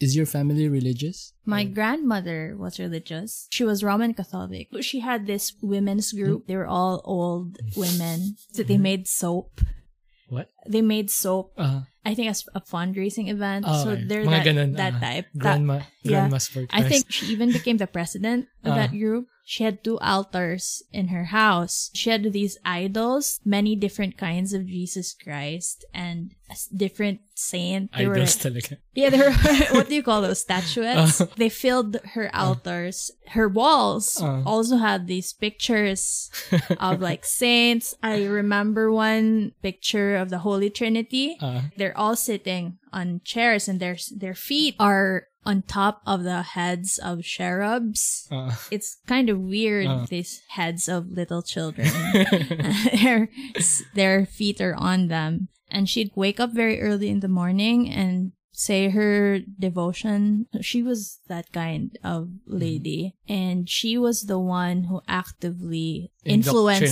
Is your family religious? My grandmother was religious. She was Roman Catholic. She had this women's group. They were all old women. So they made soap. What? They made soap. I think as a fundraising event. Oh, so they're that type. Grandma's for Christ. I think she even became the president of that group. She had 2 altars in her house. She had these idols, many different kinds of Jesus Christ and different saints. They were what do you call those? Statuettes? They filled her altars. Her walls also had these pictures of like saints. I remember one picture of the Holy Trinity. They're all sitting on chairs and their feet are on top of the heads of cherubs. It's kind of weird, these heads of little children. Their feet are on them. And she'd wake up very early in the morning and say her devotion. She was that kind of lady. And she was the one who actively influenced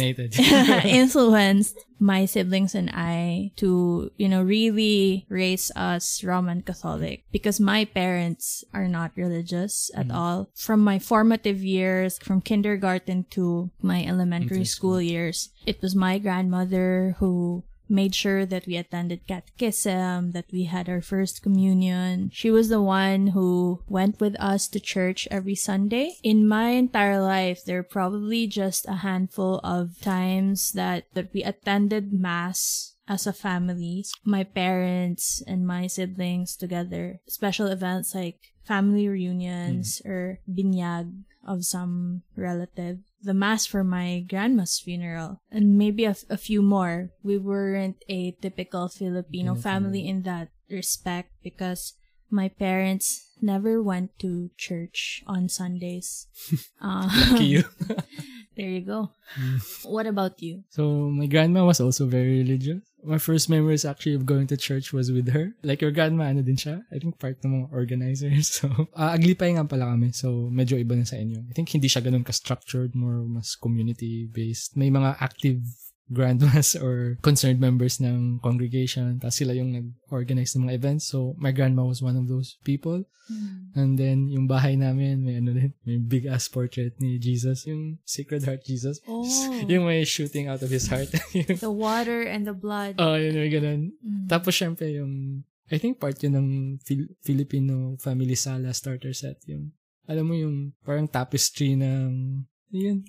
my siblings and I to, really raise us Roman Catholic, because my parents are not religious at all. From my formative years, from kindergarten to my elementary school years, it was my grandmother who made sure that we attended catechism, that we had our first communion. She was the one who went with us to church every Sunday. In my entire life, there are probably just a handful of times that we attended Mass as a family, my parents and my siblings together. Special events like family reunions or binyag of some relative, the Mass for my grandma's funeral, and maybe a few more. We weren't a typical Filipino family in that respect because my parents never went to church on Sundays. Lucky you. There you go. What about you? So my grandma was also very religious. My first memories actually of going to church was with her. Like your grandma, ano din siya? I think part ng mga organizers. So, Aglipay nga pala kami. So, medyo iba na sa inyo. I think hindi siya ganun ka-structured, more mas community-based. May mga active grandmas or concerned members ng congregation. Tapos sila yung nag-organize ng mga events. So, my grandma was one of those people. And then, yung bahay namin, may big-ass portrait ni Jesus. Yung Sacred Heart Jesus. Oh. Yung may shooting out of his heart. The water and the blood. Oh, yun may ganun. Tapos, syempre, yung I think part yun ng Filipino family sala starter set. Yung, alam mo yung parang tapestry ng yun.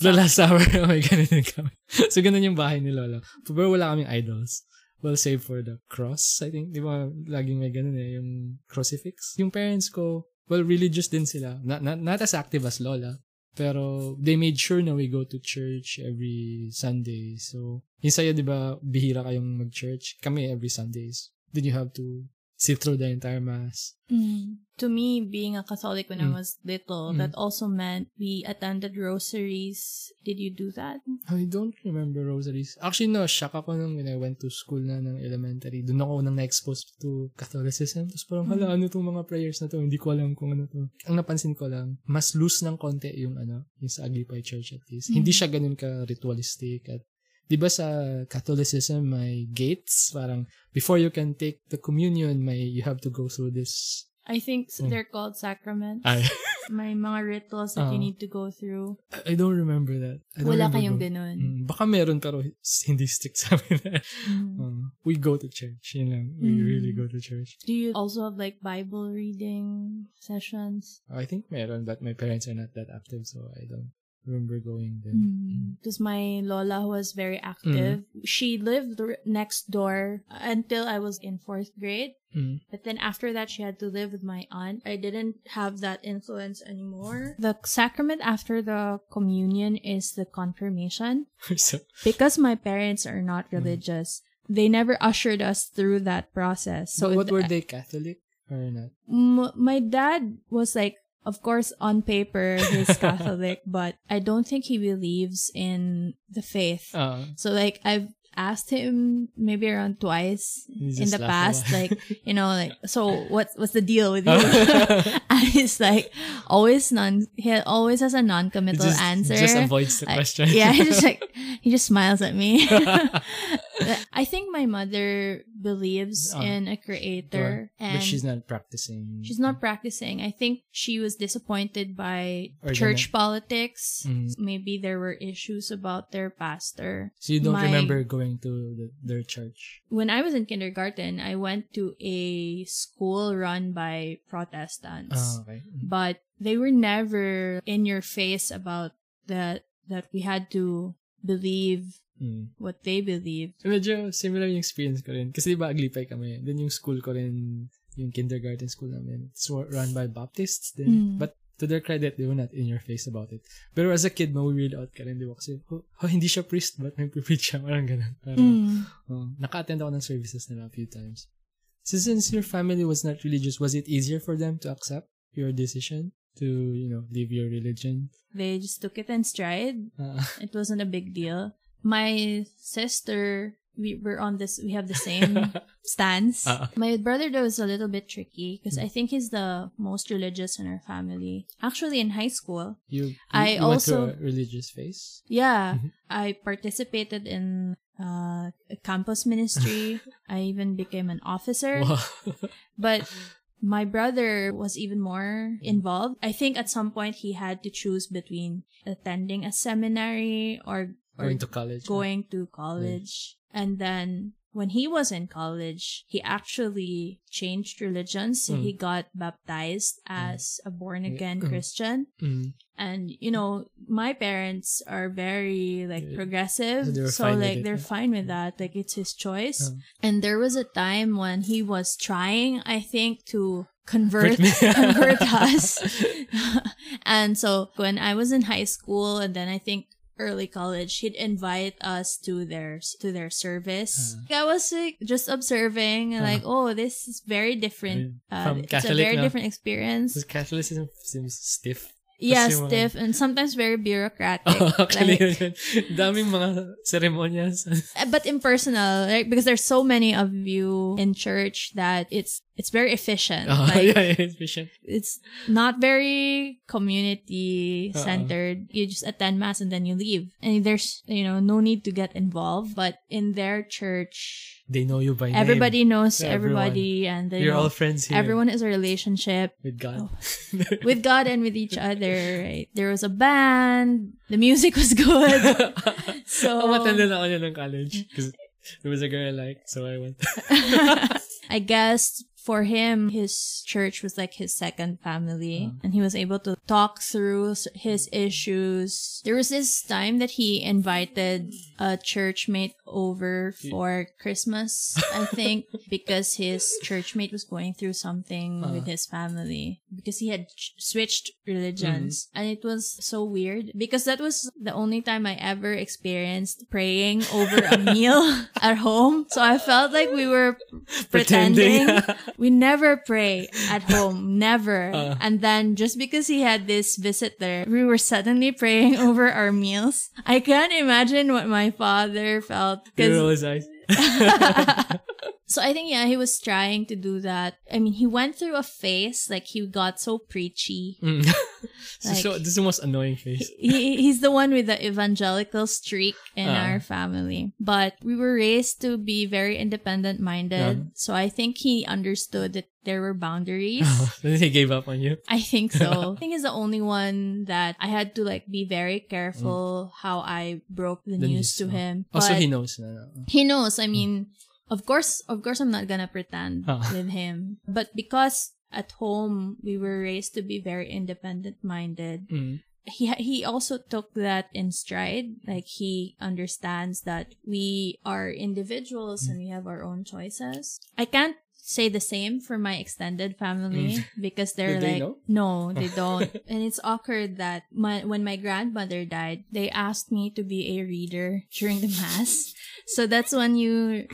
The last hour. Oh my God, ganun kami. So, ganun yung bahay ni Lolo. Pero wala kaming idols. Well, save for the cross, I think. Di ba, laging may ganun yung crucifix. Yung parents ko, well, religious din sila. Not as active as Lola. Pero, they made sure na we go to church every Sunday. So, yung sa'yo, di ba, bihira kayong mag-church? Kami every Sundays. Then you have to sit through the entire Mass. To me, being a Catholic when I was little, that also meant we attended rosaries. Did you do that? I don't remember rosaries. Actually, no. Shock ako nung when I went to school na ng elementary. Doon ako nang na-exposed to Catholicism. Tapos parang, ano itong mga prayers na to? Hindi ko alam kung ano to. Ang napansin ko lang, mas loose ng konti yung yung sa Aglipay Church at least. Hindi siya ganun ka-ritualistic at diba sa Catholicism, may gates? Parang, before you can take the communion, you have to go through this. I think they're called sacraments. May mga rituals that you need to go through. I don't remember that. Wala kayong ganun. Baka meron pero hindi strict sa amin. We go to church. You know, we really go to church. Do you also have like Bible reading sessions? I think meron, but my parents are not that active, so I don't remember going there. Because my Lola was very active. She lived next door until I was in 4th grade. But then after that, she had to live with my aunt. I didn't have that influence anymore. The sacrament after the communion is the confirmation. Because my parents are not religious, they never ushered us through that process. So what, were they Catholic or not? My dad was like, of course, on paper, he's Catholic, but I don't think he believes in the faith. So, like, I've asked him maybe around twice in the past, so what's the deal with you? And he's like, he always has a non-committal answer. Just avoids the question. He just smiles at me. I think my mother believes in a creator, and but she's not practicing. She's not practicing. I think she was disappointed by church politics. Mm-hmm. Maybe there were issues about their pastor. So you don't remember going to their church? When I was in kindergarten, I went to a school run by Protestants. Oh, okay. Mm-hmm. But they were never in your face about that we had to believe what they believe. So medyo similar yung experience ko rin. Kasi diba Aglipay kami. Then yung school ko rin, yung kindergarten school namin, it's run by Baptists. Then, but to their credit, they were not in your face about it. Pero as a kid, ma-weird out ka rin, diba? Kasi, hindi siya priest, but may preach siya. Parang ganun. Naka-attend ako ng services nila a few times. So since your family was not religious, was it easier for them to accept your decision to, you know, leave your religion? They just took it in stride. It wasn't a big deal. My sister, we have the same stance. My brother, though, is a little bit tricky because I think he's the most religious in our family. Actually, in high school, I also went to a religious phase? Yeah. I participated in a campus ministry. I even became an officer. But my brother was even more involved. I think at some point he had to choose between attending a seminary or going to college. And then when he was in college, he actually changed religions. So he got baptized as a born-again Christian. And, you know, my parents are very, progressive. They're fine with that. Like, it's his choice. And there was a time when he was trying, I think, to convert us. And so when I was in high school, and then I think early college, he'd invite us to their service. I was just observing, this is very different. It's a very different experience. Because Catholicism seems stiff. Yeah, stiff and sometimes very bureaucratic. Daming mga ceremonias. But impersonal, right? Because there's so many of you in church that it's very efficient. Efficient. It's not very community-centered. You just attend mass and then you leave. And there's, no need to get involved. But in their church, they know you by name. Everybody knows everybody. And you're all friends here. Everyone has a relationship. With God. With God and with each other, right? There was a band. The music was good. So matanda na ako niya ng college. Because there was a girl I liked, so I went. I guess for him, his church was like his second family, and he was able to talk through his issues. There was this time that he invited a churchmate over for Christmas, I think, because his churchmate was going through something with his family because he had switched religions. And it was so weird because that was the only time I ever experienced praying over a meal at home. So I felt like we were pretending. We never pray at home. Never. And then just because he had this visitor, we were suddenly praying over our meals. I can't imagine what my father felt. So I think, he was trying to do that. I mean, he went through a phase, he got so preachy. This is the most annoying phase. He's the one with the evangelical streak in our family. But we were raised to be very independent-minded. So I think he understood that there were boundaries. Then he gave up on you? I think so. I think he's the only one that I had to, be very careful how I broke the news to him. But also, he knows. He knows. I mean... Of course, I'm not gonna pretend with him. But because at home we were raised to be very independent-minded, he also took that in stride. He understands that we are individuals and we have our own choices. I can't say the same for my extended family because they're no, they don't. And it's awkward that when my grandmother died, they asked me to be a reader during the mass. So that's when you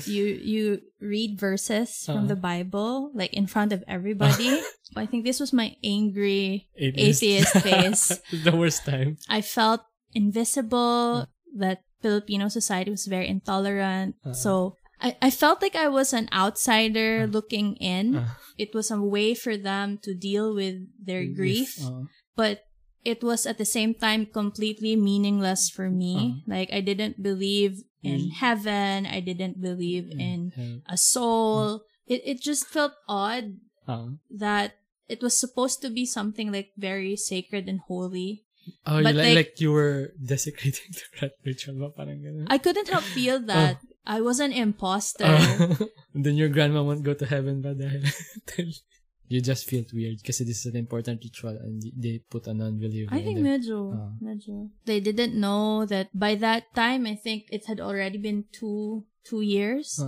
read verses from the Bible, in front of everybody. I think this was my angry atheist phase. The worst time. I felt invisible, that Filipino society was very intolerant. So I felt like I was an outsider looking in. It was a way for them to deal with their grief. But it was at the same time completely meaningless for me. Like, I didn't believe in heaven. I didn't believe in a soul. It just felt odd that it was supposed to be something like very sacred and holy. Oh, but like you were desecrating the rat ritual. I couldn't help feel that. I was an imposter. Then your grandma won't go to heaven ba dahil you just feel weird kasi this is an important ritual and they put a non-believer. I think medyo. They didn't know that by that time, I think it had already been two years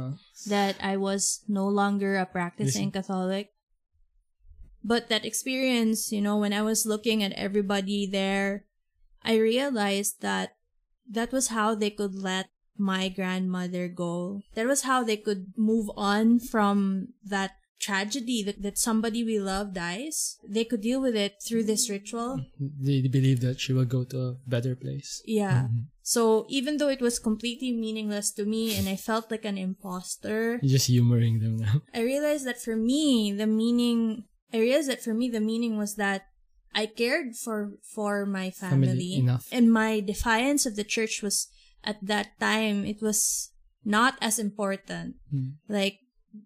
that I was no longer a practicing Catholic. But that experience, you know, when I was looking at everybody there, I realized that was how they could let my grandmother go. That was how they could move on from that tragedy that somebody we love dies. They could deal with it through this ritual. They believe that she will go to a better place. Yeah. Mm-hmm. So even though it was completely meaningless to me and I felt like an imposter. You're just humoring them now. I realized that for me, the meaning was that I cared for my family. Enough. And my defiance of the church was, at that time, it was not as important. Like,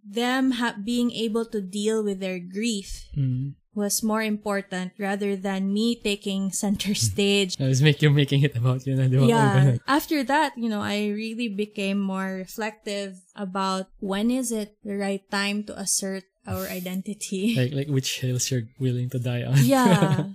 them being able to deal with their grief was more important rather than me taking center stage. I was making it about you. Yeah. After that, you know, I really became more reflective about when is it the right time to assert our identity. Like which hills you're willing to die on. Yeah.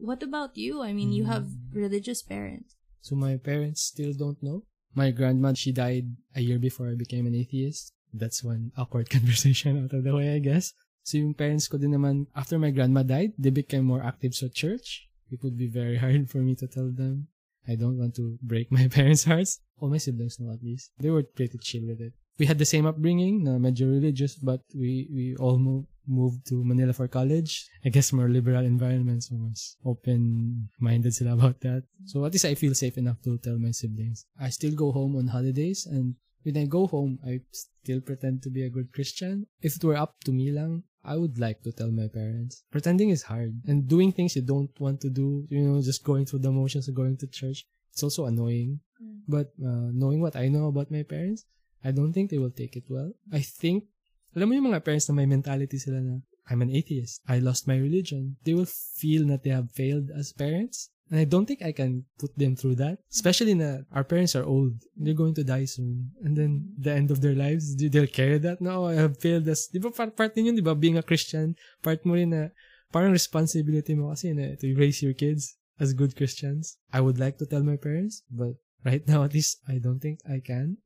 What about you? I mean, you have religious parents. So my parents still don't know. My grandma, she died a year before I became an atheist. That's one awkward conversation out of the way, I guess. So yung parents ko din naman, after my grandma died, they became more active so church. It would be very hard for me to tell them. I don't want to break my parents' hearts. All my siblings know at least. They were pretty chill with it. We had the same upbringing, na medyo religious, but we all moved to Manila for college. I guess more liberal environments, so mas open-minded sila about that. So at least I feel safe enough to tell my siblings. I still go home on holidays, and when I go home, I still pretend to be a good Christian. If it were up to me lang, I would like to tell my parents. Pretending is hard, and doing things you don't want to do, you know, just going through the motions of going to church, it's also annoying. But knowing what I know about my parents, I don't think they will take it well. I think, alam mo yung mga parents na may mentality sila na, I'm an atheist. I lost my religion. They will feel that they have failed as parents. And I don't think I can put them through that. Especially na our parents are old. They're going to die soon. And then, the end of their lives, they'll carry that. No, I have failed as... Di ba part din yun, di ba? Being a Christian, part mo rin na parang responsibility mo kasi na to raise your kids as good Christians. I would like to tell my parents, but right now at least, I don't think I can.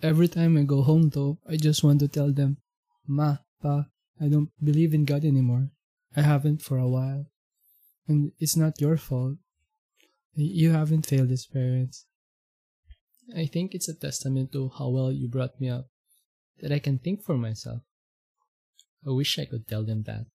Every time I go home, though, I just want to tell them, Ma, Pa, I don't believe in God anymore. I haven't for a while. And it's not your fault. You haven't failed as parents. I think it's a testament to how well you brought me up that I can think for myself. I wish I could tell them that.